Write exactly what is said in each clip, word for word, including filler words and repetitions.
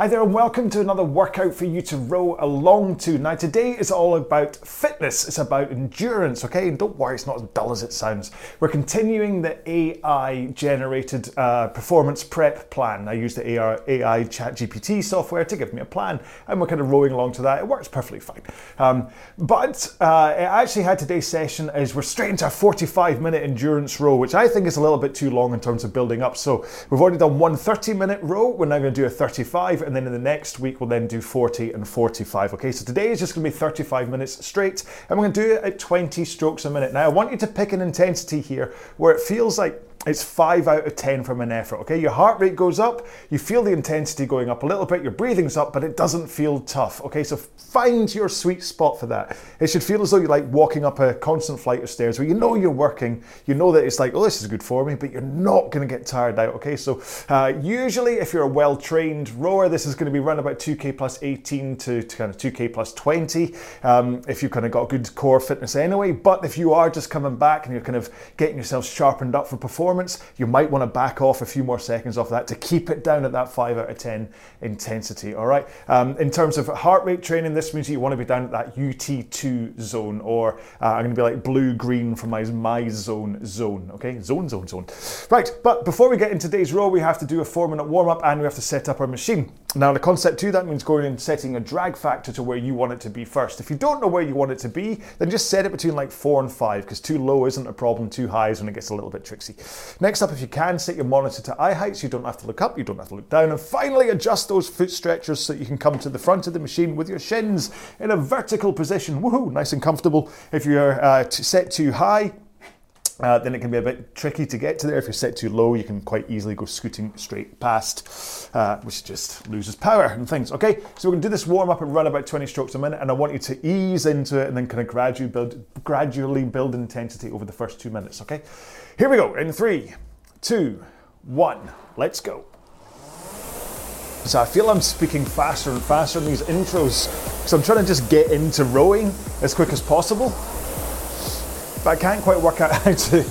Hi there and welcome to another workout for you to row along to. Now today is all about fitness, it's about endurance, okay? And don't worry, it's not as dull as it sounds. We're continuing the A I generated uh, performance prep plan. I use the A I ChatGPT software to give me a plan and we're kind of rowing along to that. It works perfectly fine. Um, but uh, it actually had today's session is we're straight into a forty-five minute endurance row, which I think is a little bit too long in terms of building up. So we've already done one thirty minute row, we're now going to do a thirty-five. And then in the next week, we'll then do forty and forty-five. Okay, so today is just gonna be thirty-five minutes straight, and we're gonna do it at twenty strokes a minute. Now, I want you to pick an intensity here where it feels like it's five out of ten from an effort, okay? Your heart rate goes up, you feel the intensity going up a little bit, your breathing's up, but it doesn't feel tough, okay? So find your sweet spot for that. It should feel as though you're like walking up a constant flight of stairs where you know you're working, you know that it's like, oh, this is good for me, but you're not gonna get tired out, okay? So uh, usually if you're a well-trained rower, this is gonna be around about two K plus eighteen to, to kind of two K plus twenty, um, if you've kind of got good core fitness anyway, but if you are just coming back and you're kind of getting yourself sharpened up for performance, you might want to back off a few more seconds off that to keep it down at that five out of ten intensity, all right? Um, in terms of heart rate training, this means you want to be down at that U T two zone, or uh, I'm going to be like blue-green from my MyZone zone, okay? Zone, zone, zone. Right, but before we get into today's row, we have to do a four minute warm-up and we have to set up our machine. Now, the Concept two, that means going and setting a drag factor to where you want it to be first. If you don't know where you want it to be, then just set it between like four and five, because too low isn't a problem, too high is when it gets a little bit tricksy. Next up, if you can, set your monitor to eye height so you don't have to look up, you don't have to look down. And finally, adjust those foot stretchers so that you can come to the front of the machine with your shins in a vertical position. Woohoo, nice and comfortable. If you're uh, t- set too high, Uh, then it can be a bit tricky to get to there. If you're set too low, you can quite easily go scooting straight past, uh, which just loses power and things, okay? So we're gonna do this warm-up and run about twenty strokes a minute, and I want you to ease into it and then kind of gradually build, gradually build intensity over the first two minutes, okay? Here we go, in three, two, one, let's go. So I feel I'm speaking faster and faster in these intros, so I'm trying to just get into rowing as quick as possible. But I can't quite work out how to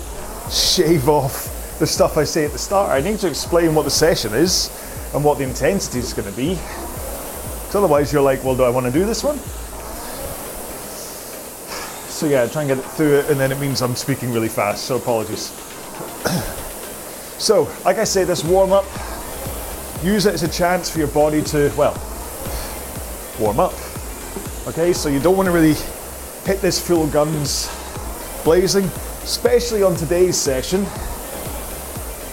shave off the stuff I say at the start. I need to explain what the session is and what the intensity is going to be. Because otherwise you're like, well, do I want to do this one? So yeah, I try and get it through it, and then it means I'm speaking really fast, so apologies. So, like I say, this warm-up, use it as a chance for your body to, well, warm up. Okay, so you don't want to really hit this full guns blazing, especially on today's session.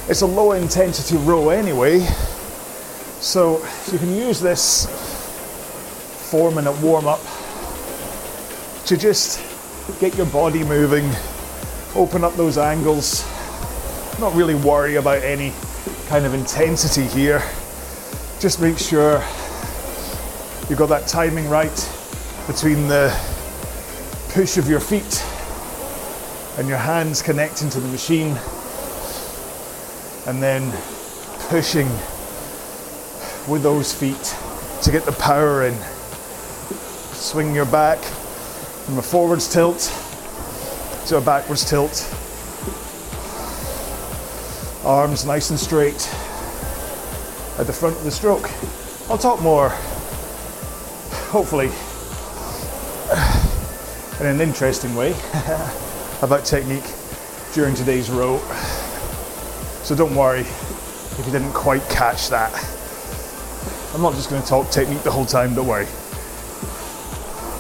It's a low intensity row anyway, so you can use this four minute warm up to just get your body moving, open up those angles, not really worry about any kind of intensity here. Just make sure you've got that timing right between the push of your feet and your hands connecting to the machine, and then pushing with those feet to get the power in. Swing your back from a forwards tilt to a backwards tilt. Arms nice and straight at the front of the stroke. I'll talk more, hopefully, in an interesting way. About technique during today's row. So don't worry if you didn't quite catch that. I'm not just going to talk technique the whole time, don't worry.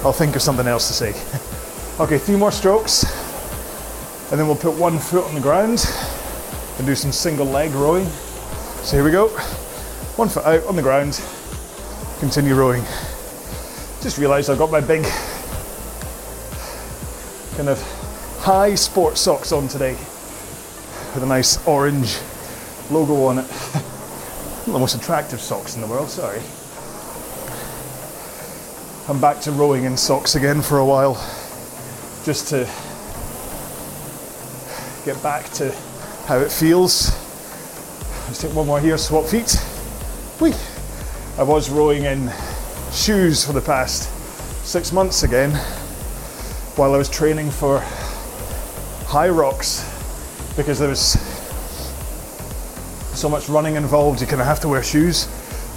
I'll think of something else to say. Okay, three more strokes, and then we'll put one foot on the ground and do some single leg rowing. So here we go. One foot out on the ground, continue rowing. Just realised I've got my big kind of high sports socks on today with a nice orange logo on it. Not the most attractive socks in the world, sorry. I'm back to rowing in socks again for a while, just to get back to how it feels. Let's take one more here, swap feet. Whee! I was rowing in shoes for the past six months again while I was training for HYROX, because there was so much running involved, you kind of have to wear shoes.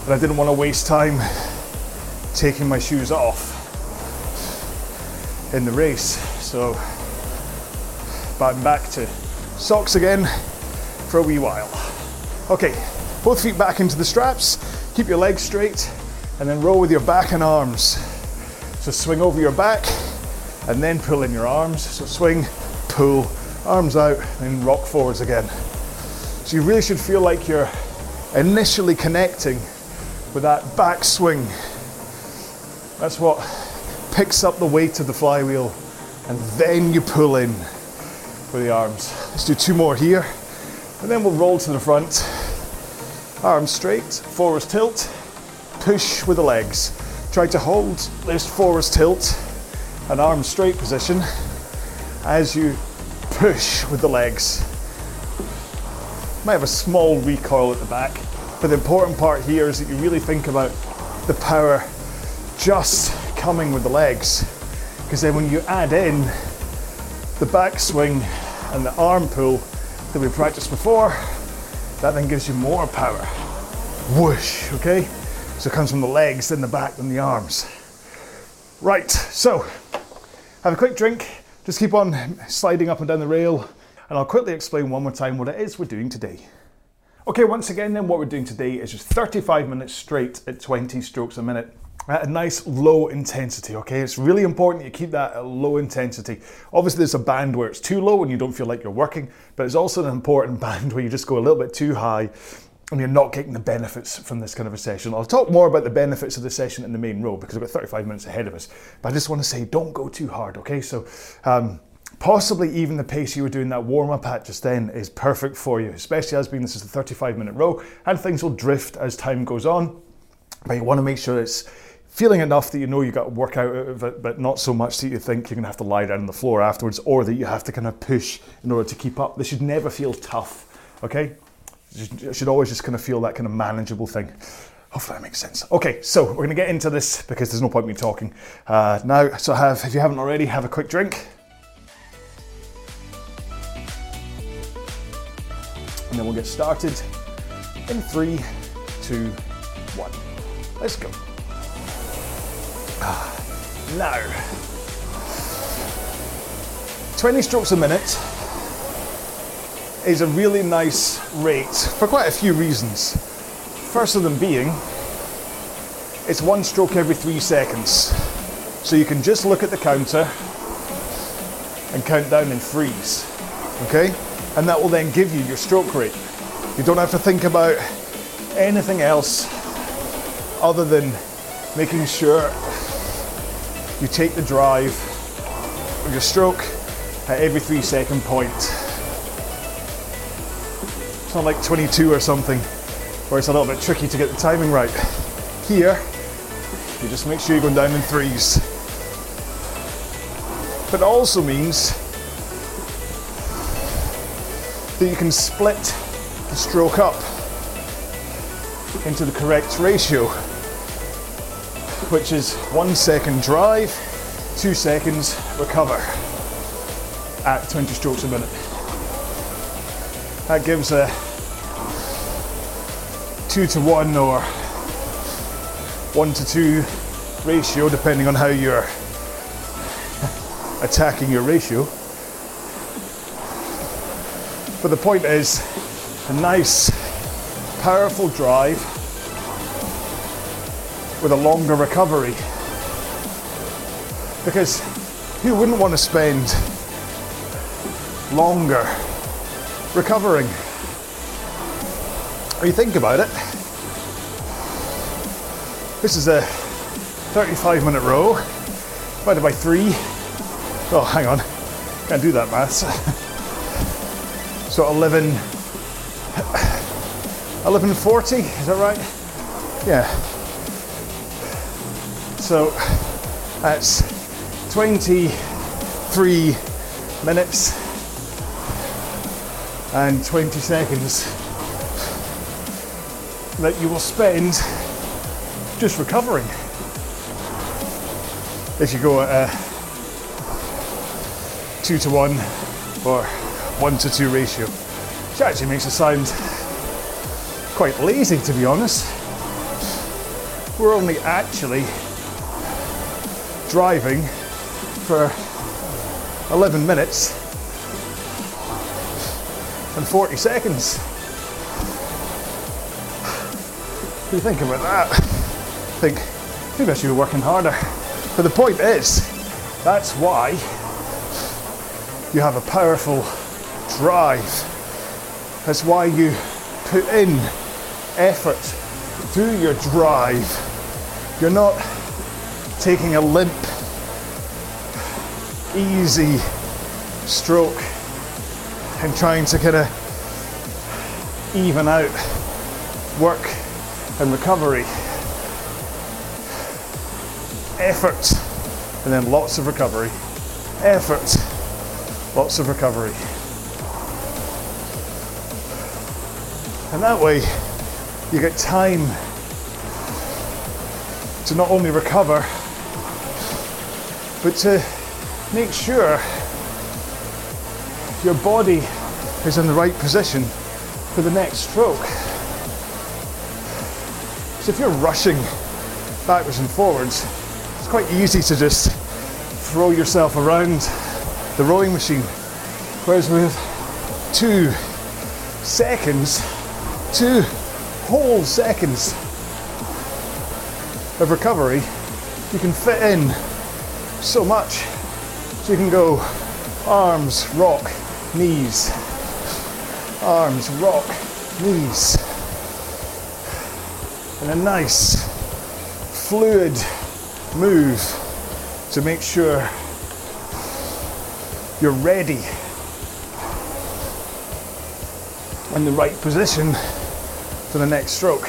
but I didn't want to waste time taking my shoes off in the race. So but I'm back to socks again for a wee while. Okay, both feet back into the straps, keep your legs straight, and then row with your back and arms. So swing over your back and then pull in your arms. So swing, pull, arms out, and rock forwards again. So you really should feel like you're initially connecting with that back swing. That's what picks up the weight of the flywheel, and then you pull in with the arms. Let's do two more here, and then we'll roll to the front. Arms straight, forwards tilt, push with the legs. Try to hold this forwards tilt and arms straight position as you push with the legs. Might have a small recoil at the back, but the important part here is that you really think about the power just coming with the legs, because then when you add in the back swing and the arm pull that we practiced before, that then gives you more power. Whoosh, okay? So it comes from the legs, then the back, then the arms. Right, so have a quick drink. Just keep on sliding up and down the rail, and I'll quickly explain one more time what it is we're doing today. Okay, once again then, what we're doing today is just thirty-five minutes straight at twenty strokes a minute. At a nice low intensity, okay? It's really important you keep that at low intensity. Obviously there's a band where it's too low and you don't feel like you're working, but it's also an important band where you just go a little bit too high and you're not getting the benefits from this kind of a session. I'll talk more about the benefits of the session in the main row because we've got thirty-five minutes ahead of us. But I just want to say, don't go too hard, okay? So um, possibly even the pace you were doing that warm-up at just then is perfect for you, especially as being this is a thirty-five minute row, and things will drift as time goes on, but you want to make sure it's feeling enough that you know you got to work out of it, but not so much that you think you're going to have to lie down on the floor afterwards, or that you have to kind of push in order to keep up. This should never feel tough, okay? You should always just kind of feel that kind of manageable thing. Hopefully that makes sense. Okay, so we're going to get into this because there's no point in me talking uh, now. So have, if you haven't already, have a quick drink. And then we'll get started in three, two, one. Let's go. Now, twenty strokes a minute is a really nice rate for quite a few reasons. First of them being, it's one stroke every three seconds. So you can just look at the counter and count down in threes, okay? And that will then give you your stroke rate. You don't have to think about anything else other than making sure you take the drive of your stroke at every three second point. It's not like twenty-two or something, where it's a little bit tricky to get the timing right. Here, you just make sure you're going down in threes. But it also means that you can split the stroke up into the correct ratio, which is one second drive, two seconds recover at twenty strokes a minute. That gives a two to one or one to two ratio, depending on how you're attacking your ratio. But the point is, a nice, powerful drive with a longer recovery, because who wouldn't want to spend longer recovering? When you think about it, this is a thirty-five minute row divided by three. Oh, hang on, can't do that maths. So eleven, eleven forty, is that right? Yeah. So that's twenty-three minutes and twenty seconds that you will spend just recovering. If you go at a two to one or one to two ratio, which actually makes it sound quite lazy, to be honest. we're only actually driving for eleven minutes and forty seconds. If you think about that, I think maybe I should be working harder. But the point is, that's why you have a powerful drive. That's why you put in effort through your drive. You're not taking a limp, easy stroke and trying to kind of even out work and recovery. Effort, and then lots of recovery. Effort, lots of recovery. And that way, you get time to not only recover, but to make sure your body is in the right position for the next stroke. So if you're rushing backwards and forwards, it's quite easy to just throw yourself around the rowing machine. Whereas with two seconds, two whole seconds of recovery, you can fit in so much. So you can go arms, rock, knees, arms, rock, knees. And a nice fluid move to make sure you're ready in the right position for the next stroke.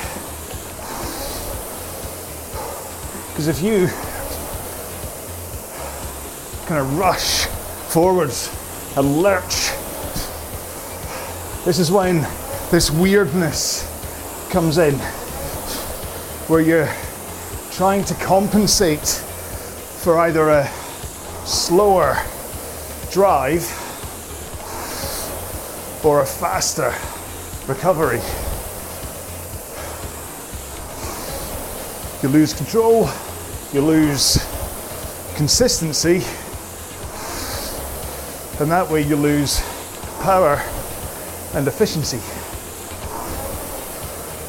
Because if you kind of rush forwards and lurch, this is when this weirdness comes in, where you're trying to compensate for either a slower drive or a faster recovery. You lose control, you lose consistency, and that way you lose power and efficiency.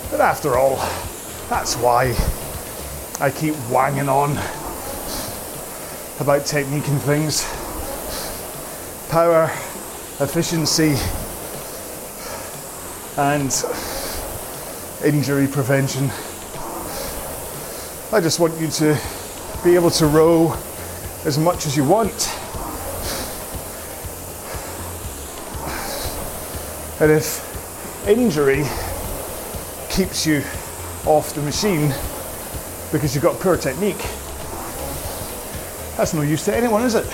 But after all, that's why I keep wanging on about technique and things. Power, efficiency, and injury prevention. I just want you to be able to row as much as you want. And if injury keeps you off the machine because you've got poor technique, that's no use to anyone, is it?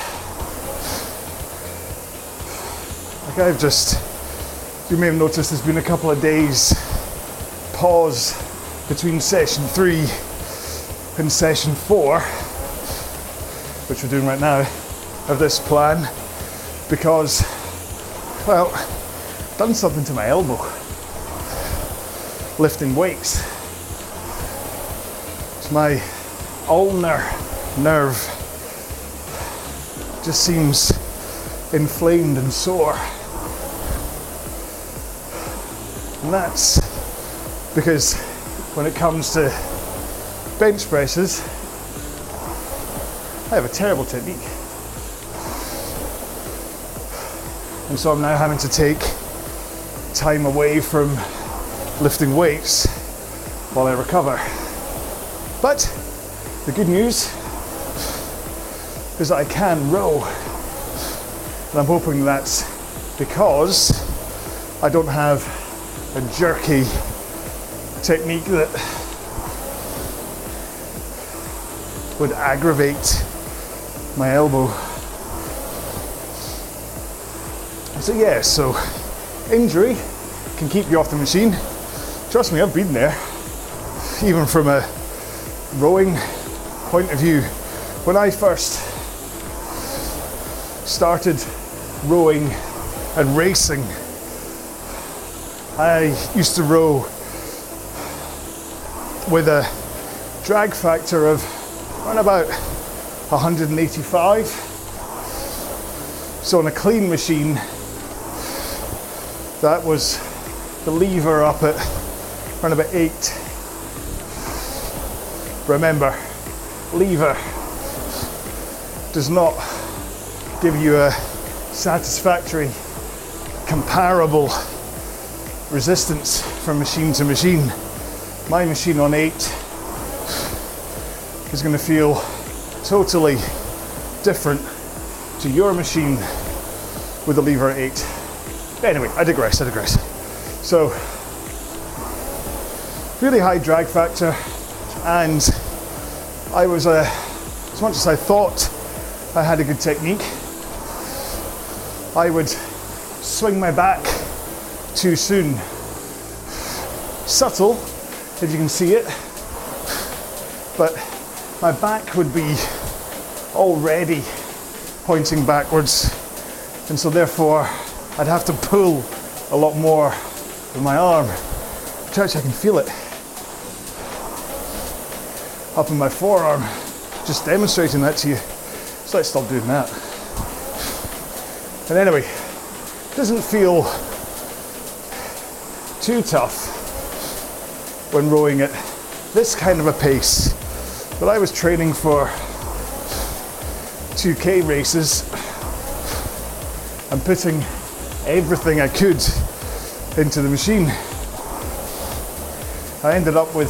Like I've just, you may have noticed there's been a couple of days pause between session three and session four, which we're doing right now, of this plan, because, well, I've done something to my elbow, lifting weights. My ulnar nerve just seems inflamed and sore, and that's because when it comes to bench presses, I have a terrible technique, and so I'm now having to take time away from lifting weights while I recover. But the good news is that I can row, and I'm hoping that's because I don't have a jerky technique that would aggravate my elbow. So yeah, so injury can keep you off the machine. Trust me, I've been there, even from a rowing point of view. When I first started rowing and racing, I used to row with a drag factor of around about one hundred eighty-five. So on a clean machine, that was the lever up at around about eight. Remember, lever does not give you a satisfactory comparable resistance from machine to machine. My machine on eight is going to feel totally different to your machine with a lever at eight. Anyway, I digress, I digress. So, really high drag factor, and I was, uh, as much as I thought I had a good technique, I would swing my back too soon. Subtle, if you can see it, but my back would be already pointing backwards, and so therefore I'd have to pull a lot more with my arm, which actually I can feel it up in my forearm, just demonstrating that to you. So let's stop doing that. And anyway, it doesn't feel too tough when rowing at this kind of a pace, but I was training for two K races and putting everything I could into the machine. I ended up with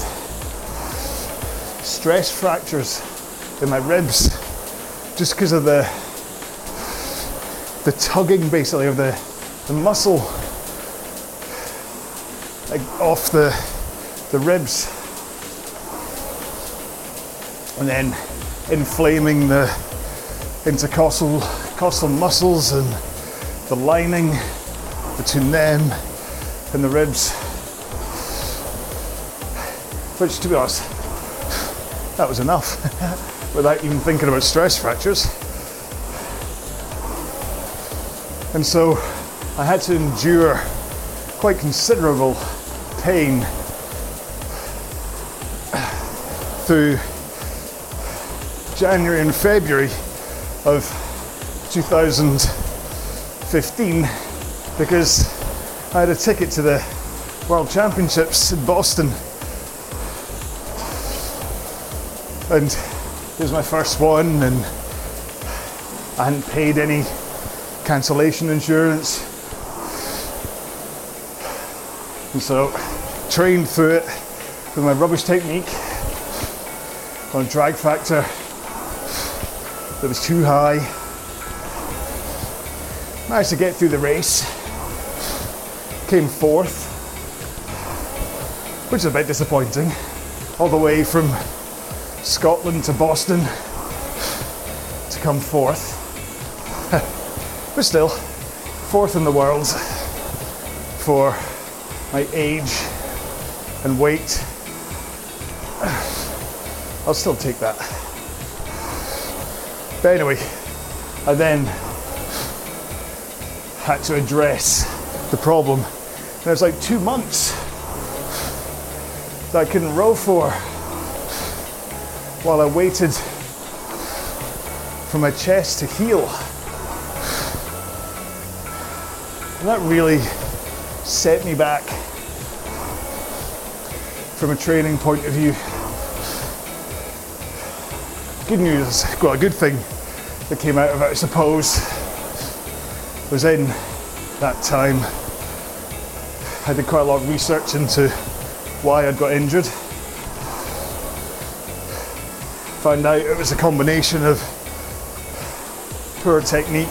stress fractures in my ribs just because of the the tugging basically of the, the muscle like off the the ribs, and then inflaming the intercostal costal muscles and the lining between them and the ribs, which, to be honest, that was enough without even thinking about stress fractures. And so I had to endure quite considerable pain through January and February of two thousand fifteen, because I had a ticket to the World Championships in Boston, and it was my first one, and I hadn't paid any cancellation insurance, and so trained through it with my rubbish technique on drag factor that was too high. Managed to get through the race, came fourth, which is a bit disappointing, all the way from Scotland to Boston to come fourth, but still fourth in the world for my age and weight. I'll still take that. But anyway, I then had to address the problem, and it was like two months that I couldn't row for while I waited for my chest to heal. And that really set me back from a training point of view. Good news, well, a good thing that came out of it, I suppose, was in that time I did quite a lot of research into why I'd got injured. Found out it was a combination of poor technique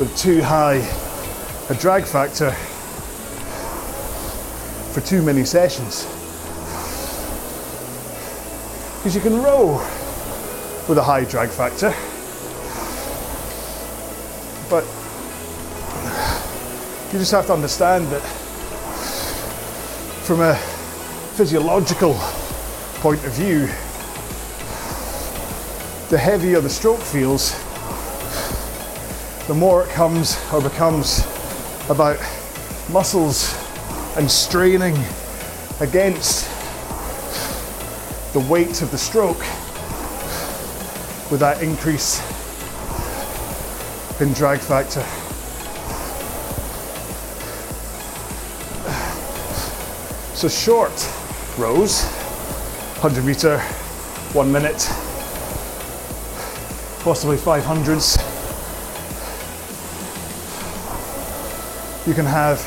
with too high a drag factor for too many sessions. Because you can row with a high drag factor, but you just have to understand that from a physiological point of view, the heavier the stroke feels, the more it comes or becomes about muscles and straining against the weight of the stroke with that increase in drag factor. So short rows, one hundred meter, one minute, possibly five hundreds. You can have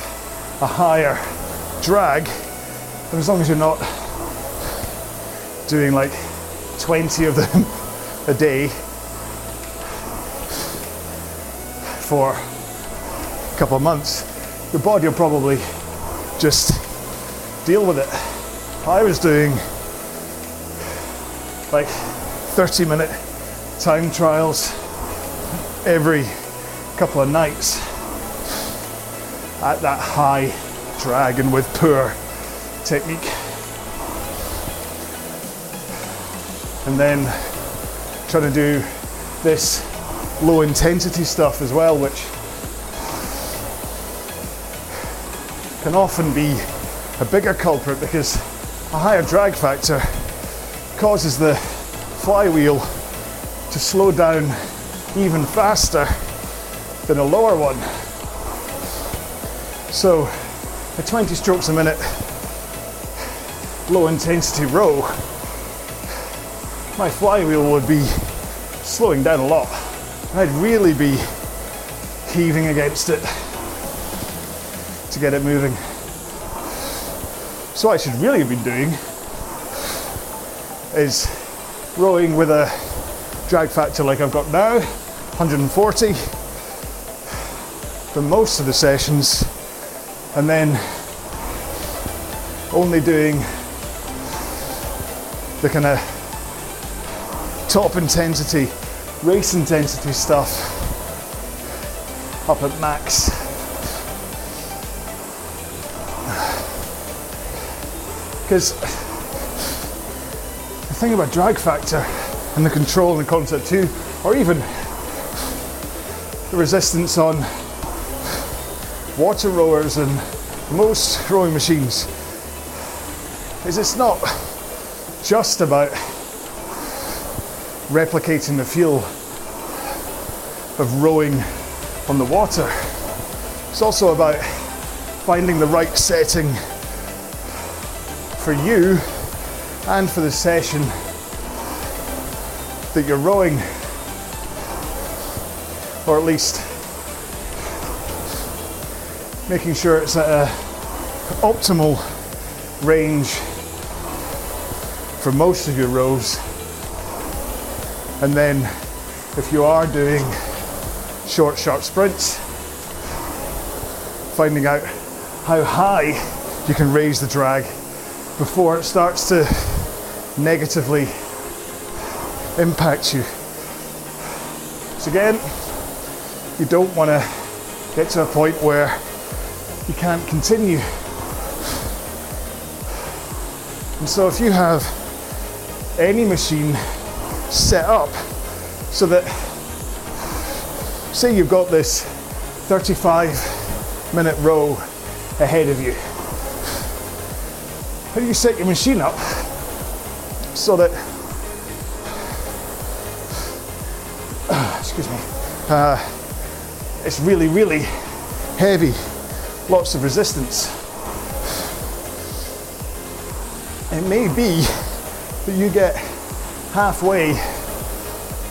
a higher drag, and as long as you're not doing like twenty of them a day for a couple of months, your body will probably just deal with it. I was doing like thirty minute time trials every couple of nights at that high drag and with poor technique. And then trying to do this low intensity stuff as well, which can often be a bigger culprit because a higher drag factor causes the flywheel to slow down even faster than a lower one. So a twenty strokes a minute low intensity row, my flywheel would be slowing down a lot. I'd really be heaving against it to get it moving. So what I should really have been doing is rowing with a drag factor like I've got now, one hundred forty, for most of the sessions, and then only doing the kind of top intensity, race intensity stuff up at max. Because the thing about drag factor and the control in Concept two, or even the resistance on water rowers and most rowing machines, is it's not just about replicating the feel of rowing on the water. It's also about finding the right setting for you and for the session that you're rowing, or at least making sure it's at an optimal range for most of your rows. And then if you are doing short, sharp sprints, finding out how high you can raise the drag before it starts to negatively impact you. So again, you don't want to get to a point where you can't continue. And so if you have any machine set up so that, say you've got this thirty-five minute row ahead of you, how do you set your machine up so that, uh, excuse me, uh, it's really, really heavy, lots of resistance? It may be that you get halfway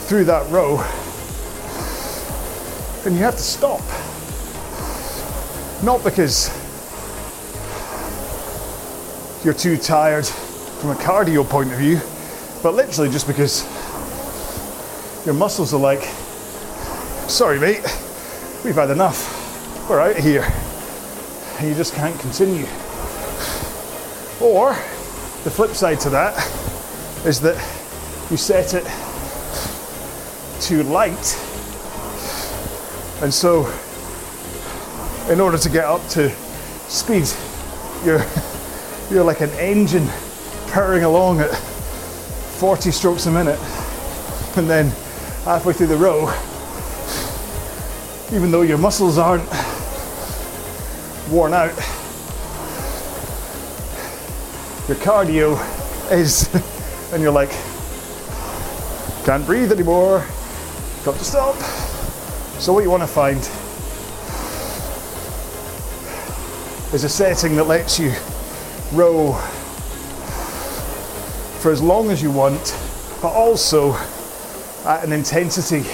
through that row and you have to stop. Not because you're too tired from a cardio point of view, but literally just because your muscles are like, sorry mate, we've had enough, we're out of here, and you just can't continue. Or the flip side to that is that you set it too light, and so in order to get up to speed, you're you're like an engine purring along at forty strokes a minute, and then halfway through the row, even though your muscles aren't worn out, your cardio is and you're like, can't breathe anymore, got to stop. So what you want to find is a setting that lets you row for as long as you want, but also at an intensity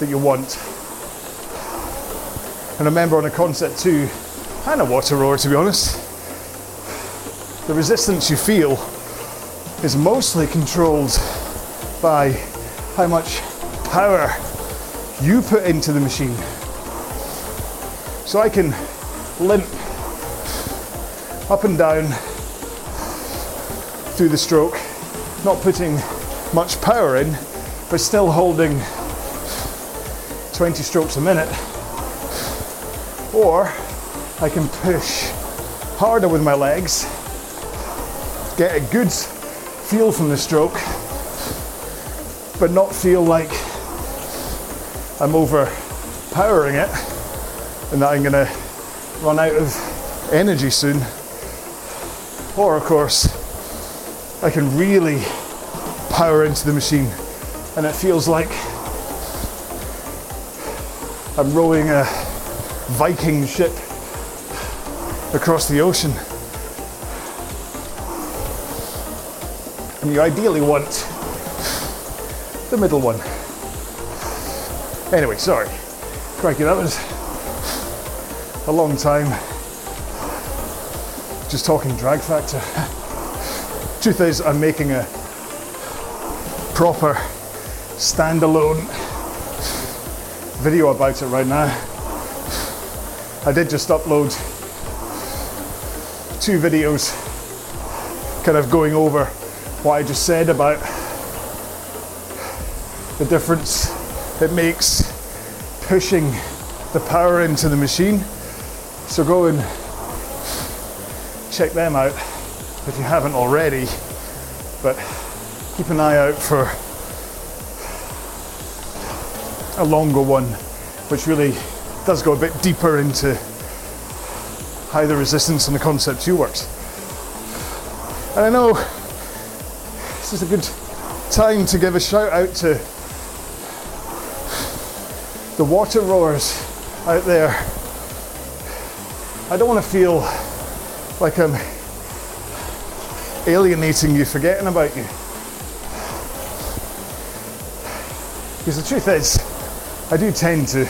that you want. And remember, on a Concept two, and a water rower to be honest, the resistance you feel is mostly controlled by how much power you put into the machine. So I can limp up and down through the stroke, not putting much power in, but still holding twenty strokes a minute. Or I can push harder with my legs, get a good feel from the stroke, but not feel like I'm overpowering it and that I'm gonna run out of energy soon. Or of course, I can really power into the machine and it feels like I'm rowing a Viking ship across the ocean. And you ideally want the middle one. Anyway, sorry. Crikey, that was a long time just talking drag factor. Truth is, I'm making a proper standalone video about it right now. I did just upload two videos kind of going over what I just said about the difference it makes pushing the power into the machine. So go and check them out if you haven't already, but keep an eye out for a longer one, which really does go a bit deeper into how the resistance and the Concept two works. And I know this is a good time to give a shout out to the water rowers out there. I don't want to feel like I'm alienating you, forgetting about you. Because the truth is, I do tend to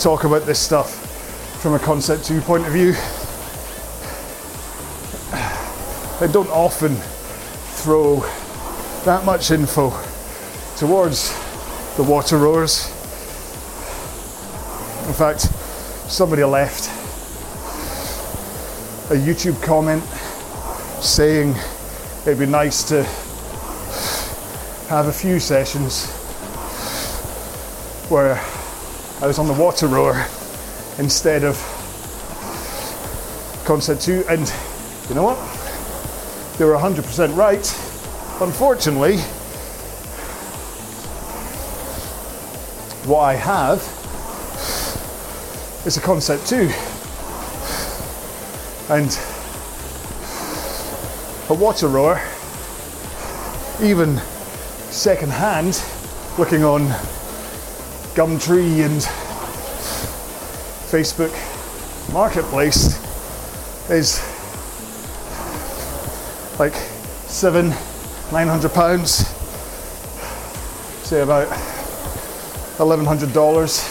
talk about this stuff from a Concept two point of view. I don't often throw that much info towards the water rowers. In fact, somebody left a YouTube comment saying it'd be nice to have a few sessions where I was on the water rower instead of Concept two, and you know what? They were one hundred percent right. Unfortunately, what I have is a Concept two, and a water rower, even second hand, looking on Gumtree and Facebook Marketplace, is like seven, nine hundred pounds, say about eleven hundred dollars.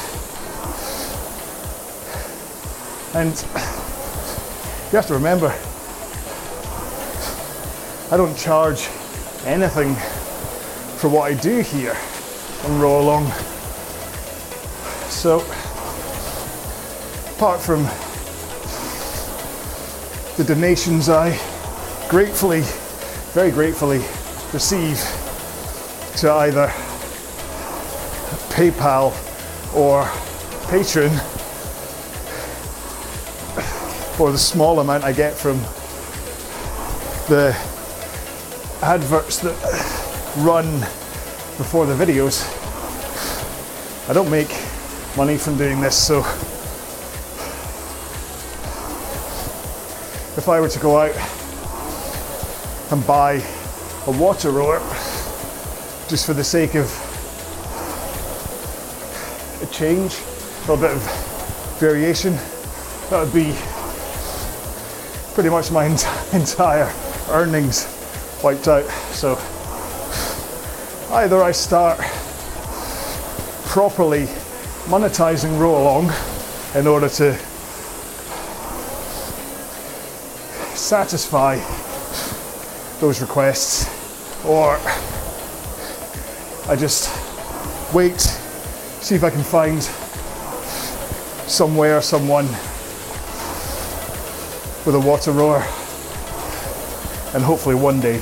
And you have to remember, I don't charge anything for what I do here on Row Along. So, apart from the donations I gratefully, very gratefully receive to either PayPal or Patreon, or the small amount I get from the adverts that run before the videos, I don't make money from doing this. So if I were to go out and buy a water rower just for the sake of a change or a bit of variation. That would be pretty much my entire earnings wiped out. So either I start properly monetizing Row Along in order to satisfy those requests, or I just wait, see if I can find somewhere, someone with a water rower, and hopefully one day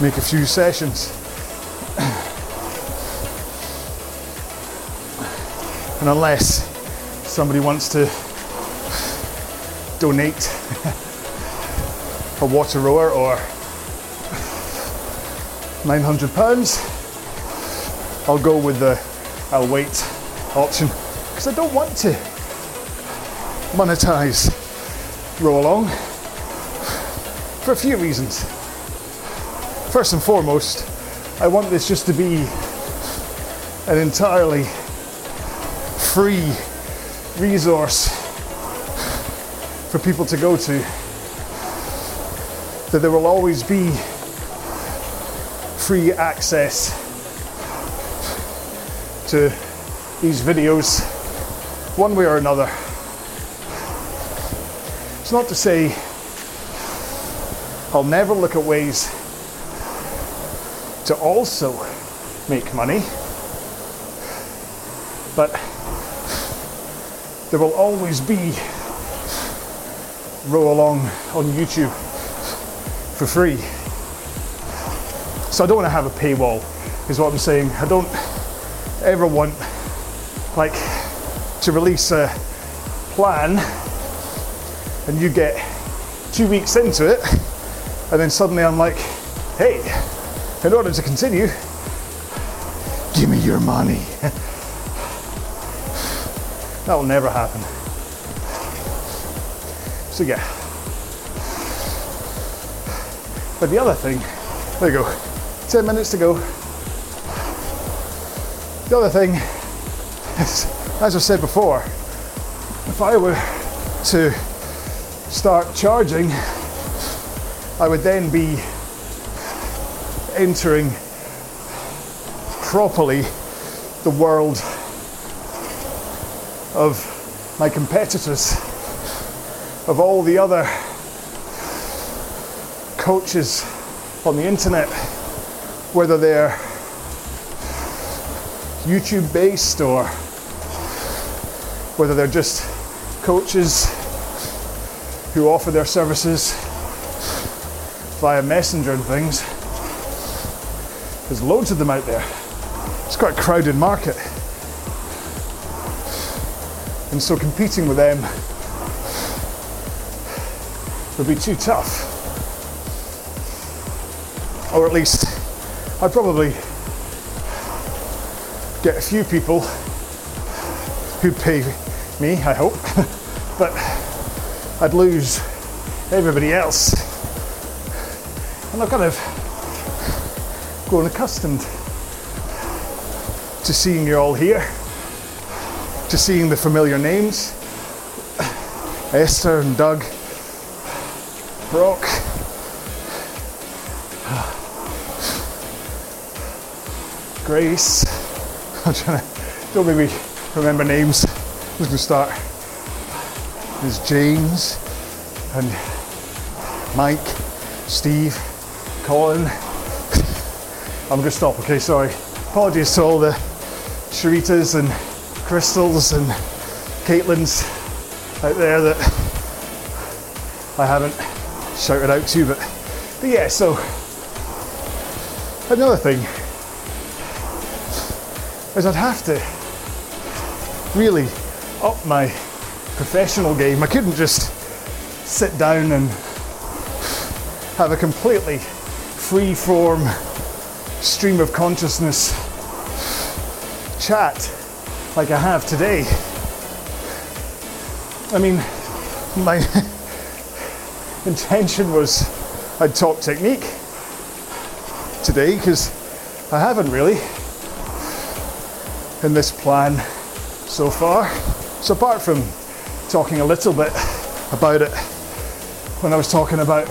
make a few sessions. And unless somebody wants to donate a water rower or nine hundred pounds, I'll go with the I'll wait option, because I don't want to monetize Row Along for a few reasons. First and foremost, I want this just to be an entirely free resource for people to go to, that there will always be free access to these videos one way or another. It's not to say I'll never look at ways to also make money, but there will always be Row Along on YouTube for free. So I don't want to have a paywall, is what I'm saying. I don't ever want, like, to release a plan and you get two weeks into it and then suddenly I'm like, hey, in order to continue, give me your money. That will never happen. So yeah. But the other thing, there you go, ten minutes to go. The other thing is, as I've said before, if I were to start charging, I would then be entering properly the world of my competitors, of all the other coaches on the internet, whether they're YouTube based or whether they're just coaches who offer their services via Messenger and things. There's loads of them out there. It's quite a crowded market. And so competing with them would be too tough. Or at least I'd probably get a few people who'd pay me, I hope, but I'd lose everybody else. And I've kind of grown accustomed to seeing you all here, to seeing the familiar names, Esther and Doug, Brock. Grace. I'm trying to, don't make me remember names. I'm just gonna start. There's James and Mike, Steve, Colin. I'm gonna stop, okay, sorry. Apologies to all the Sharitas and Crystals and Caitlyns out there that I haven't shouted out to, but, but yeah, so another thing is I'd have to really up my professional game. I couldn't just sit down and have a completely free-form stream of consciousness chat like I have today. I mean, my intention was a top technique today, because I haven't really in this plan so far. So apart from talking a little bit about it when I was talking about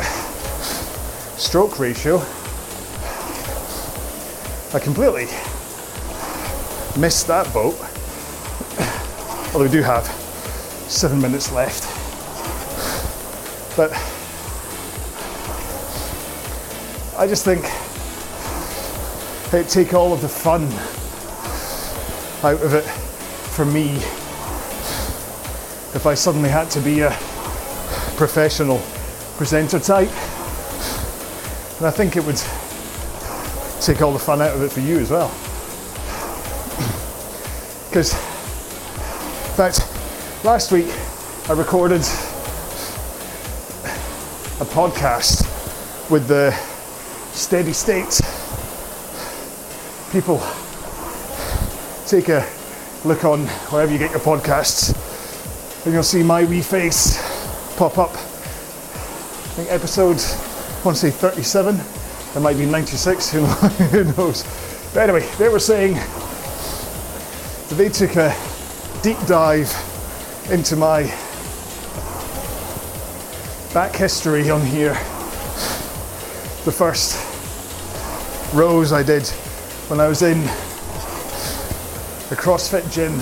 stroke ratio, I completely missed that boat. Although we do have seven minutes left. But I just think it'd take all of the fun out of it for me if I suddenly had to be a professional presenter type. And I think it would take all the fun out of it for you as well. Because in fact, last week I recorded a podcast with the Steady State people. Take a look on wherever you get your podcasts and you'll see my wee face pop up. I think episode, I want to say thirty-seven, it might be ninety-six, who knows. But anyway, they were saying that they took a deep dive into my back history on here. The first rows I did when I was in the CrossFit gym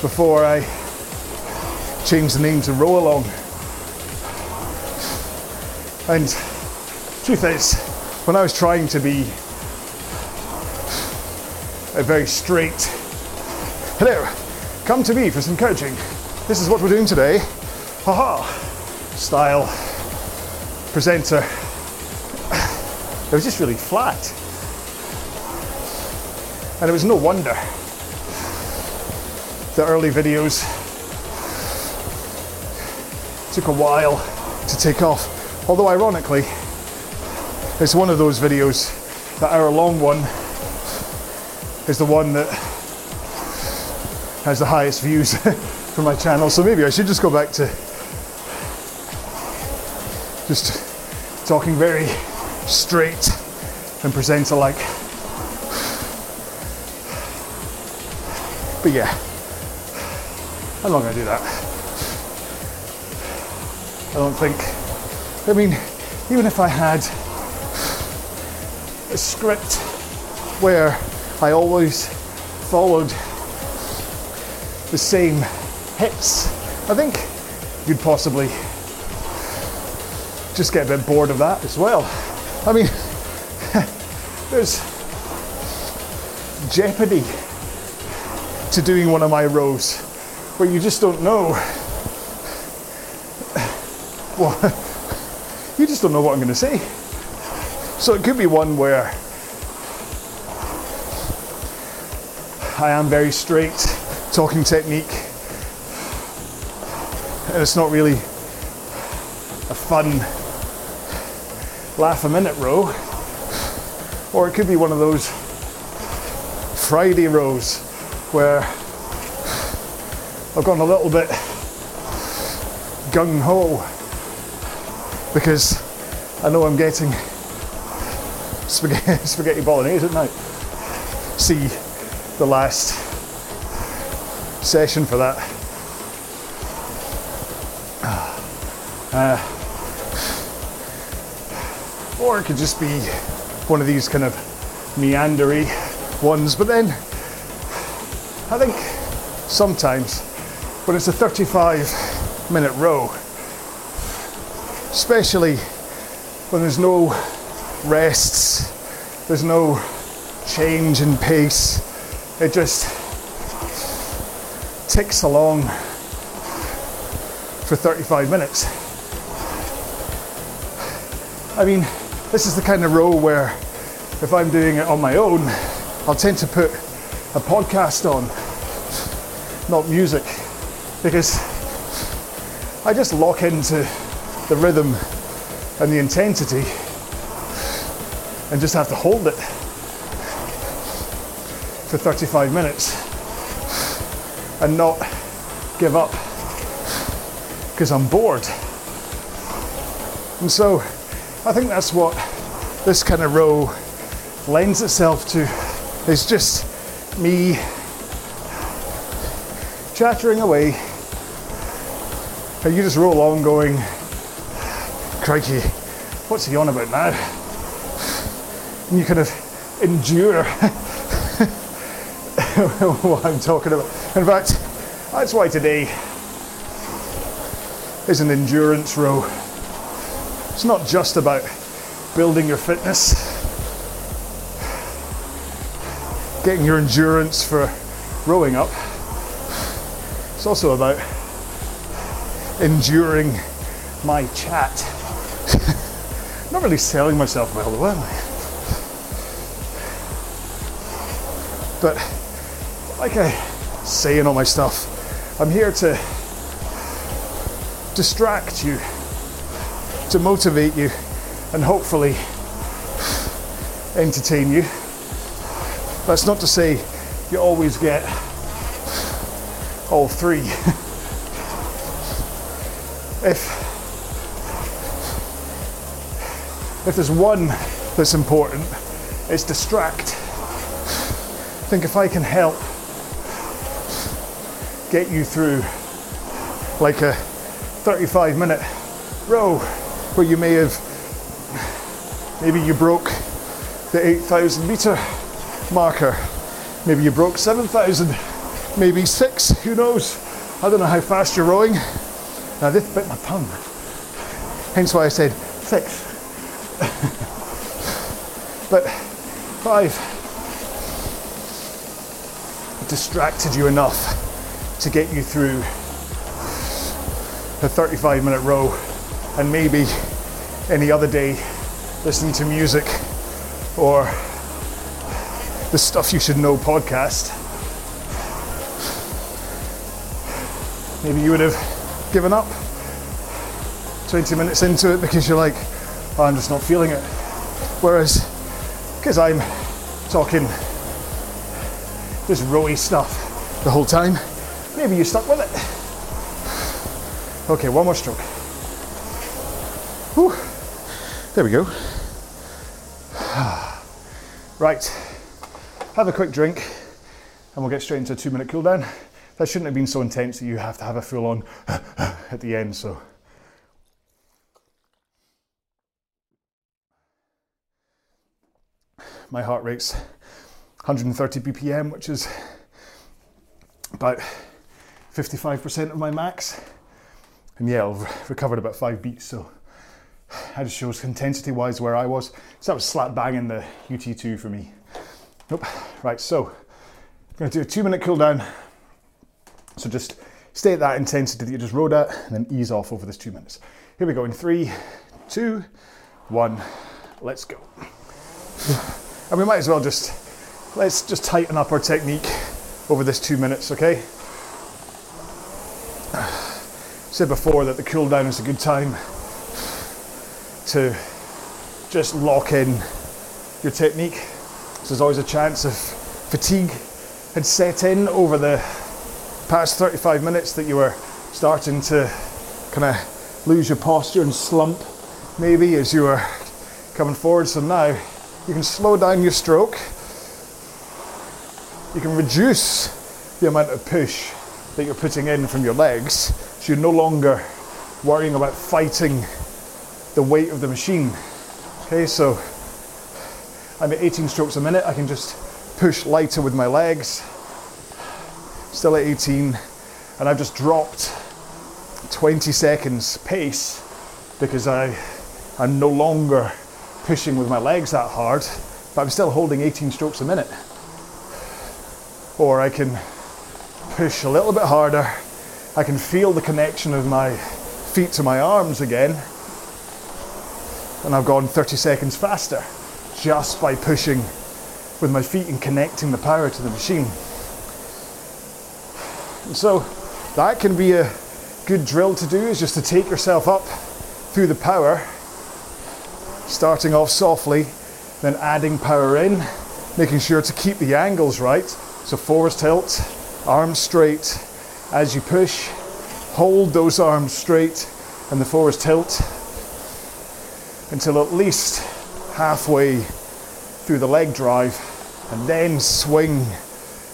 before I changed the name to Row Along. And truth is, when I was trying to be a very straight, hello, come to me for some coaching, this is what we're doing today, haha, style presenter, it was just really flat. And it was no wonder the early videos took a while to take off. Although ironically, it's one of those videos, the hour long one, is the one that has the highest views for my channel. So maybe I should just go back to just talking very straight and presenter-like. But yeah, I'm not going to do that. I don't think, I mean, even if I had a script where I always followed the same hits, I think you'd possibly just get a bit bored of that as well. I mean, there's jeopardy to doing one of my rows where you just don't know. Well, you just don't know what I'm going to say. So it could be one where I am very straight, talking technique, and it's not really a fun laugh a minute row. Or it could be one of those Friday rows where I've gone a little bit gung-ho because I know I'm getting spaghetti, spaghetti bolognese at night. See the last session for that. Uh, or it could just be one of these kind of meandery ones, but then I think sometimes when it's a thirty-five minute row, especially when there's no rests, there's no change in pace, it just ticks along for thirty-five minutes. I mean, this is the kind of row where if I'm doing it on my own, I'll tend to put a podcast on, not music, because I just lock into the rhythm and the intensity and just have to hold it for thirty-five minutes and not give up because I'm bored. And so I think that's what this kind of row lends itself to. It's just me chattering away, and you just roll along going, crikey, what's he on about now? And you kind of endure what I'm talking about. In fact, that's why today is an endurance row. It's not just about building your fitness, getting your endurance for rowing up. It's also about enduring my chat. I'm not really selling myself well, though, am I? But like I say in all my stuff, I'm here to distract you, to motivate you, and hopefully entertain you. That's not to say you always get all three. if if there's one that's important, it's distract. I think if I can help get you through like a thirty-five minute row where you may have, maybe you broke the eight thousand meter marker, maybe you broke seven thousand, maybe six, who knows? I don't know how fast you're rowing. Now this bit my tongue, hence why I said six. But five. Distracted you enough to get you through a thirty-five minute row, and maybe any other day listening to music or the Stuff You Should Know podcast, maybe you would have given up twenty minutes into it because you're like, oh, I'm just not feeling it. Whereas because I'm talking just rowy stuff the whole time, maybe you stuck with it. Okay, one more stroke. Whew. There we go. Right, have a quick drink and we'll get straight into a two minute cool down. That shouldn't have been so intense that you have to have a full on at the end, so. My heart rate's one hundred thirty B P M, which is about fifty-five percent of my max. And yeah, I've recovered about five beats, so that just shows intensity-wise where I was. So that was slap bang in the U T two for me. Nope. Right, so I'm gonna do a two-minute cool down. So just stay at that intensity that you just rode at, and then ease off over this two minutes. Here we go in three, two, one, let's go. And we might as well just Let's just tighten up our technique over this two minutes, okay? I said before that the cool down is a good time to just lock in your technique. So there's always a chance of fatigue had set in over the past thirty-five minutes that you were starting to kind of lose your posture and slump maybe as you were coming forward. So now you can slow down your stroke. You can reduce the amount of push that you're putting in from your legs, so you're no longer worrying about fighting the weight of the machine. Okay, so I'm at eighteen strokes a minute. I can just push lighter with my legs, still at eighteen, and I've just dropped twenty seconds pace because I am no longer pushing with my legs that hard, but I'm still holding eighteen strokes a minute. Or I can push a little bit harder. I can feel the connection of my feet to my arms again. And I've gone thirty seconds faster just by pushing with my feet and connecting the power to the machine. And so that can be a good drill to do, is just to take yourself up through the power, starting off softly, then adding power in, making sure to keep the angles right. So forward tilt, arms straight. As you push, hold those arms straight and the forward tilt. until at least halfway through the leg drive, and then swing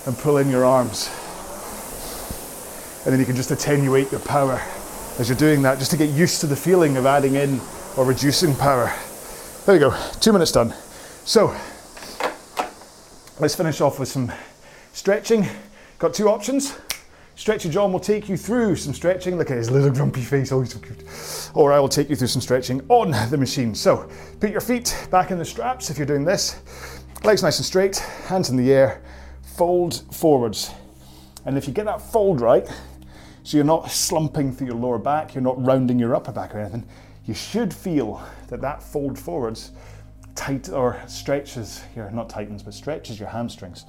and pull in your arms. And then you can just attenuate your power as you're doing that, just to get used to the feeling of adding in or reducing power. There we go, two minutes done. So let's finish off with some stretching. Got two options. Stretchy John will take you through some stretching. Look at his little grumpy face, always so cute. Or I will take you through some stretching on the machine. So put your feet back in the straps if you're doing this. Legs nice and straight, hands in the air, fold forwards. And if you get that fold right, so you're not slumping through your lower back, you're not rounding your upper back or anything, you should feel that that fold forwards tight or stretches your, not tightens, but stretches your hamstrings,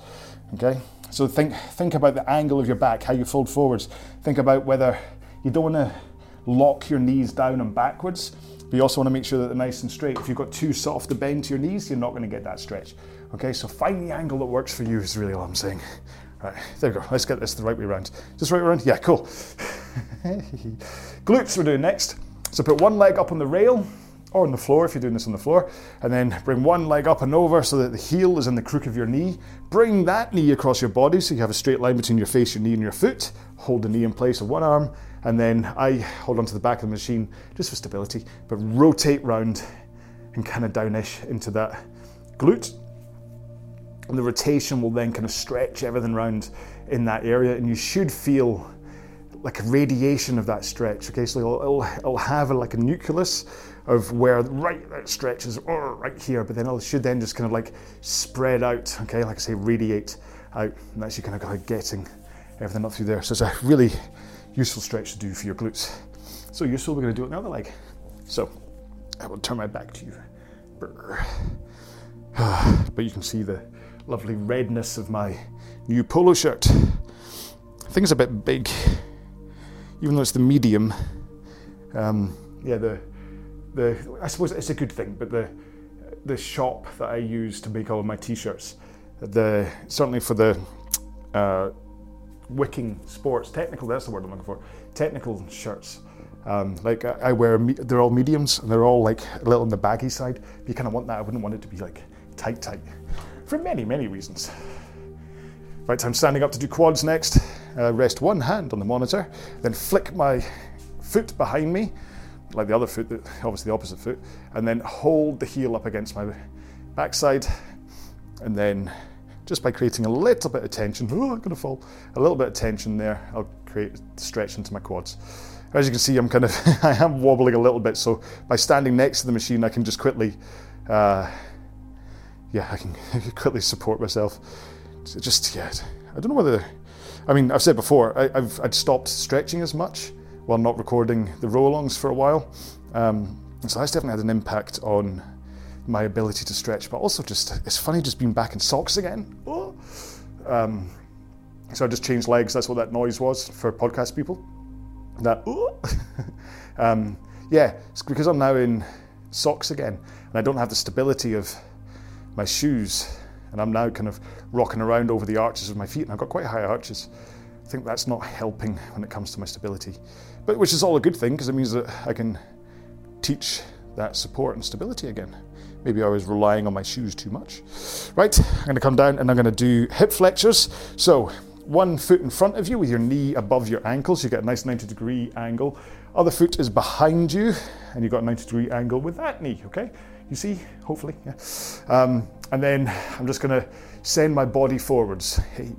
okay? So think, think about the angle of your back, how you fold forwards. Think about whether you don't want to lock your knees down and backwards, but you also want to make sure that they're nice and straight. If you've got too soft a bend to your knees, you're not going to get that stretch, okay? So find the angle that works for you is really all I'm saying. Right, there we go, let's get this the right way around. Just right around, yeah, cool. Glutes we're doing next. So put one leg up on the rail, or on the floor if you're doing this on the floor, and then bring one leg up and over so that the heel is in the crook of your knee. Bring that knee across your body so you have a straight line between your face, your knee, and your foot. Hold the knee in place with one arm, and then I hold onto the back of the machine just for stability, but rotate round and kind of downish into that glute. And the rotation will then kind of stretch everything round in that area, and you should feel like a radiation of that stretch, okay? So it'll, it'll, it'll have a, like a nucleus of where right that stretches, or right here, but then it should then just kind of like spread out, okay? Like I say, radiate out, and that's you kind of getting everything up through there. So it's a really useful stretch to do for your glutes. So useful, we're gonna do it on the other leg. So I will turn my back to you. But you can see the lovely redness of my new polo shirt. I think it's a bit big, even though it's the medium. Um, yeah, the the I suppose it's a good thing, but the the shop that I use to make all of my t-shirts, the certainly for the uh, wicking sports technical, that's the word I'm looking for, technical shirts. Um, like I, I wear, they're all mediums, and they're all like a little on the baggy side. But you kind of want that. I wouldn't want it to be like tight, tight. For many, many reasons. Right, I'm standing up to do quads next. Uh, rest one hand on the monitor, then flick my foot behind me, like the other foot, obviously the opposite foot, and then hold the heel up against my backside, and then just by creating a little bit of tension, oh, I'm gonna fall, a little bit of tension there, I'll create stretch into my quads. As you can see, I'm kind of, I am wobbling a little bit, so by standing next to the machine, I can just quickly, uh, yeah, I can quickly support myself. Just, yeah, I don't know whether, I mean, I've said before, I, I've, I'd stopped stretching as much while not recording the row-alongs for a while. Um, so that's definitely had an impact on my ability to stretch, but also just, it's funny just being back in socks again. Oh. Um, so I just changed legs, that's what that noise was for podcast people. That, oh. um, yeah, it's because I'm now in socks again, and I don't have the stability of my shoes, and I'm now kind of rocking around over the arches of my feet, and I've got quite high arches. I think that's not helping when it comes to my stability, but which is all a good thing because it means that I can teach that support and stability again. Maybe I was relying on my shoes too much. Right, I'm gonna come down and I'm gonna do hip flexors. So one foot in front of you with your knee above your ankle, so you get a nice ninety degree angle. Other foot is behind you and you've got a ninety degree angle with that knee, okay? You see, hopefully, yeah. Um, and then I'm just gonna send my body forwards. Hey,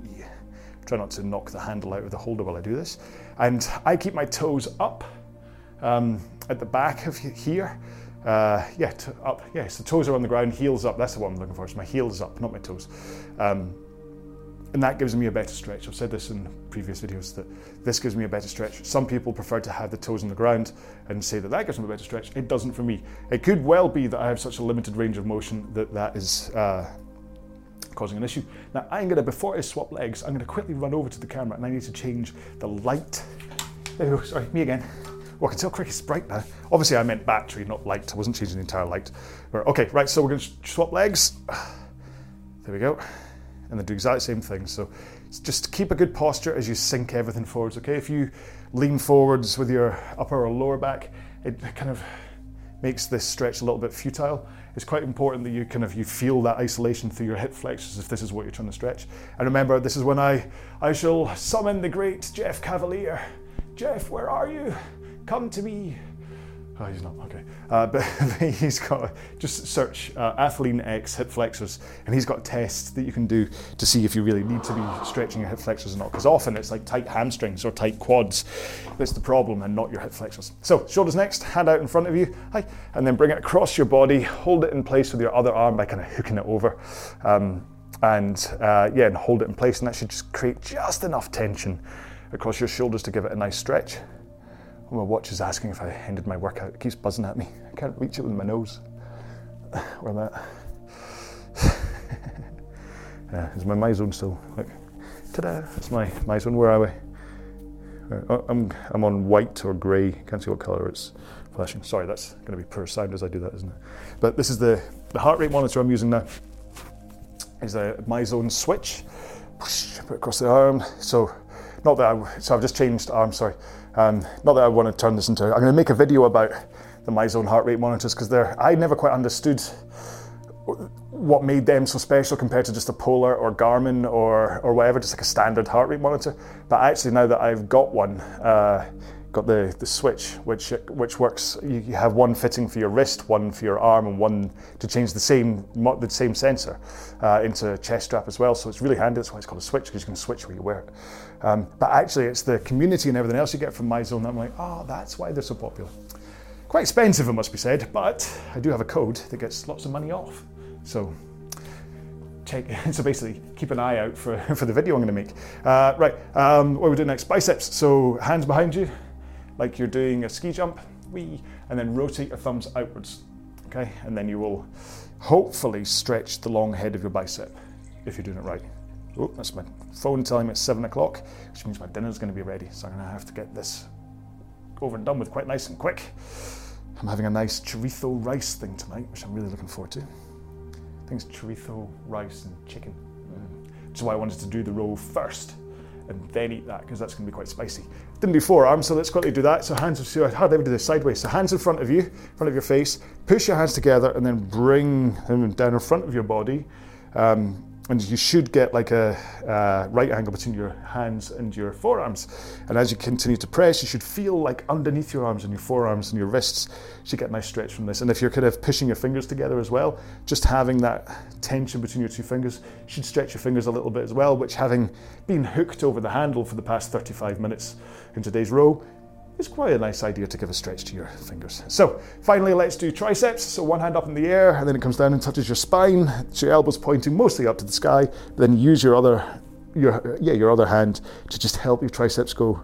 try not to knock the handle out of the holder while I do this. And I keep my toes up um, at the back of here. Uh, yeah, t- up, yeah, so toes are on the ground, heels up, that's the one I'm looking for, it's my heels up, not my toes. Um, and that gives me a better stretch. I've said this in previous videos, that this gives me a better stretch. Some people prefer to have the toes on the ground and say that that gives them a better stretch. It doesn't for me. It could well be that I have such a limited range of motion that that is uh, causing an issue. Now I'm gonna, before I swap legs, I'm gonna quickly run over to the camera and I need to change the light. Oh, sorry, me again. Well, I can tell quick it's bright now. Obviously I meant battery, not light. I wasn't changing the entire light. Okay, right, so we're gonna swap legs. There we go. And they do exactly the same thing. So just keep a good posture as you sink everything forwards, okay? If you lean forwards with your upper or lower back, it kind of makes this stretch a little bit futile. It's quite important that you kind of you feel that isolation through your hip flexors if this is what you're trying to stretch. And remember, this is when I I shall summon the great Jeff Cavalier. Jeff, where are you? Come to me. Oh, he's not, okay. Uh, but he's got, just search uh, AthleanX hip flexors, and he's got tests that you can do to see if you really need to be stretching your hip flexors or not, because often it's like tight hamstrings or tight quads that's the problem and not your hip flexors. So, shoulders next, hand out in front of you, hi, and then bring it across your body, hold it in place with your other arm by kind of hooking it over. Um, and uh, yeah, and hold it in place, and that should just create just enough tension across your shoulders to give it a nice stretch. My watch is asking if I ended my workout. It keeps buzzing at me. I can't reach it with my nose. Or that. Yeah, it's my MyZone still. Look, ta-da! That's my MyZone. Where are we? Oh, I'm I'm on white or grey. Can't see what colour it's flashing. Sorry, that's going to be poor sound as I do that, isn't it? But this is the the heart rate monitor I'm using now. Is a MyZone switch. Put it across the arm. So not that I. So I've just changed arm. Sorry. Um, not that I want to turn this into, I'm going to make a video about the MyZone heart rate monitors because they're, I never quite understood what made them so special compared to just a Polar or Garmin or or whatever, just like a standard heart rate monitor. But actually now that I've got one, uh, got the, the switch, which which works, you, you have one fitting for your wrist, one for your arm, and one to change the same the same sensor uh, into a chest strap as well. So it's really handy, that's why it's called a switch, because you can switch where you wear it. Um, but actually it's the community and everything else you get from MyZone that I'm like, oh, that's why they're so popular. Quite expensive, it must be said, but I do have a code that gets lots of money off. So check, so basically keep an eye out for, for the video I'm gonna make. Uh, right, um, what are we doing next? Biceps, so hands behind you, like you're doing a ski jump, wee, and then rotate your thumbs outwards, okay? And then you will hopefully stretch the long head of your bicep, if you're doing it right. Oh, that's my phone telling me it's seven o'clock, which means my dinner's going to be ready. So I'm going to have to get this over and done with quite nice and quick. I'm having a nice chorizo rice thing tonight, which I'm really looking forward to. I think it's chorizo, rice and chicken. Mm. Which is why I wanted to do the row first and then eat that, because that's going to be quite spicy. Didn't do forearms, so let's quickly do that. So hands, so I hardly ever do this sideways. So hands in front of you, in front of your face, push your hands together and then bring them down in front of your body. Um, And you should get like a uh, right angle between your hands and your forearms. And as you continue to press, you should feel like underneath your arms and your forearms and your wrists, you should get a nice stretch from this. And if you're kind of pushing your fingers together as well, just having that tension between your two fingers, you should stretch your fingers a little bit as well, which having been hooked over the handle for the past thirty-five minutes in today's row, it's quite a nice idea to give a stretch to your fingers. So finally, let's do triceps. So one hand up in the air, and then it comes down and touches your spine. So your elbows pointing mostly up to the sky. But then use your other, your yeah, your other hand to just help your triceps go,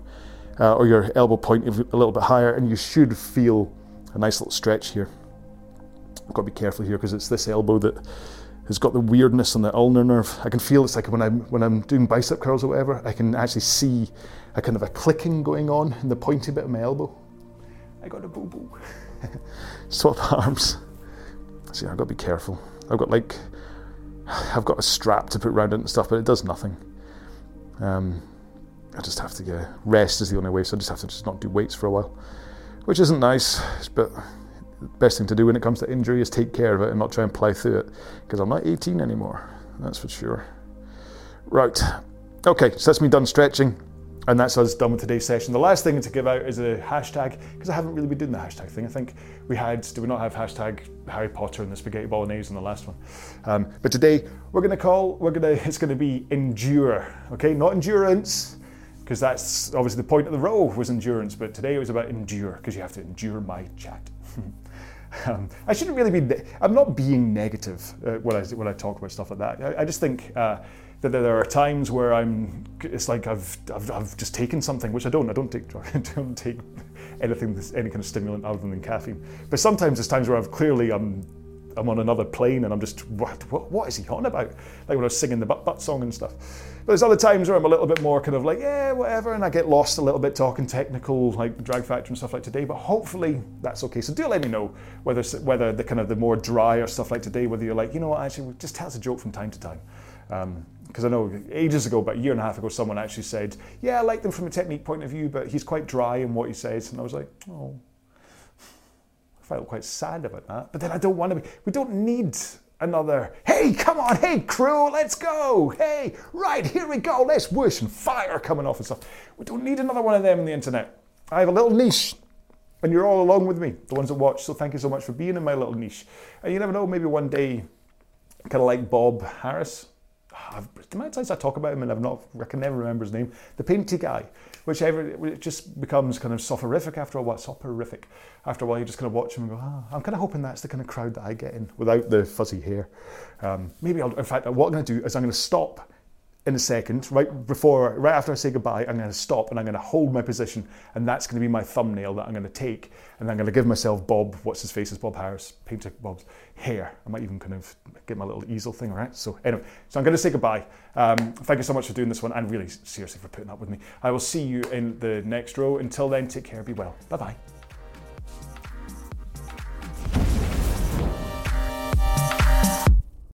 uh, or your elbow point a little bit higher, and you should feel a nice little stretch here. I've got to be careful here because it's this elbow that has got the weirdness on the ulnar nerve. I can feel it's like when I'm when I'm doing bicep curls or whatever, I can actually see a kind of a clicking going on in the pointy bit of my elbow. I got a boo-boo. Swap arms. See, I've got to be careful. I've got like, I've got a strap to put around it and stuff, but it does nothing. Um, I just have to get, yeah, rest is the only way, so I just have to just not do weights for a while, which isn't nice, but the best thing to do when it comes to injury is take care of it and not try and plough through it, because I'm not eighteen anymore, that's for sure. Right, okay, so that's me done stretching. And that's us done with today's session. The last thing to give out is a hashtag, because I haven't really been doing the hashtag thing. I think we had, do we not have hashtag Harry Potter and the spaghetti bolognese in the last one? Um, but today we're gonna call, we're gonna, it's gonna be endure, okay? Not endurance, because that's obviously the point of the row was endurance, but today it was about endure, because you have to endure my chat. Um, I shouldn't really be, ne- I'm not being negative uh, when, I, when I talk about stuff like that. I, I just think uh, that there are times where I'm, it's like I've I've, I've just taken something, which I don't, I don't take I don't take anything, any kind of stimulant other than caffeine. But sometimes there's times where I've clearly, I'm I'm on another plane and I'm just, what, what, what is he on about? Like when I was singing the Butt Butt song and stuff. But there's other times where I'm a little bit more kind of like, yeah, whatever, and I get lost a little bit talking technical, like drag factor and stuff like today, but hopefully that's okay. So do let me know whether whether the kind of the more drier stuff like today, whether you're like, you know what, actually, just tell us a joke from time to time. Um, because I know ages ago, about a year and a half ago, someone actually said, yeah, I like them from a technique point of view, but he's quite dry in what he says. And I was like, oh. felt quite sad about that. But then I don't want to be, we don't need another, hey, come on, hey, crew, let's go. Hey, right, here we go. Let's whoosh and fire coming off and stuff. We don't need another one of them on the internet. I have a little niche, and you're all along with me, the ones that watch. So thank you so much for being in my little niche. And you never know, maybe one day, kind of like Bob Harris. I've, the amount of times I talk about him and I've not, I can never remember his name. The painty guy, which it just becomes kind of soporific after a while. Soporific. After a while, you just kind of watch him and go, ah, I'm kind of hoping that's the kind of crowd that I get in without the fuzzy hair. Um, maybe I'll, in fact, what I'm going to do is I'm going to stop in a second, right before, right after I say goodbye, I'm going to stop and I'm going to hold my position, and that's going to be my thumbnail that I'm going to take, and I'm going to give myself Bob, what's his face, is Bob Harris, painter Bob's hair. I might even kind of get my little easel thing, all right? So anyway, so I'm going to say goodbye. Um, thank you so much for doing this one, and really seriously for putting up with me. I will see you in the next row. Until then, take care, be well. Bye-bye.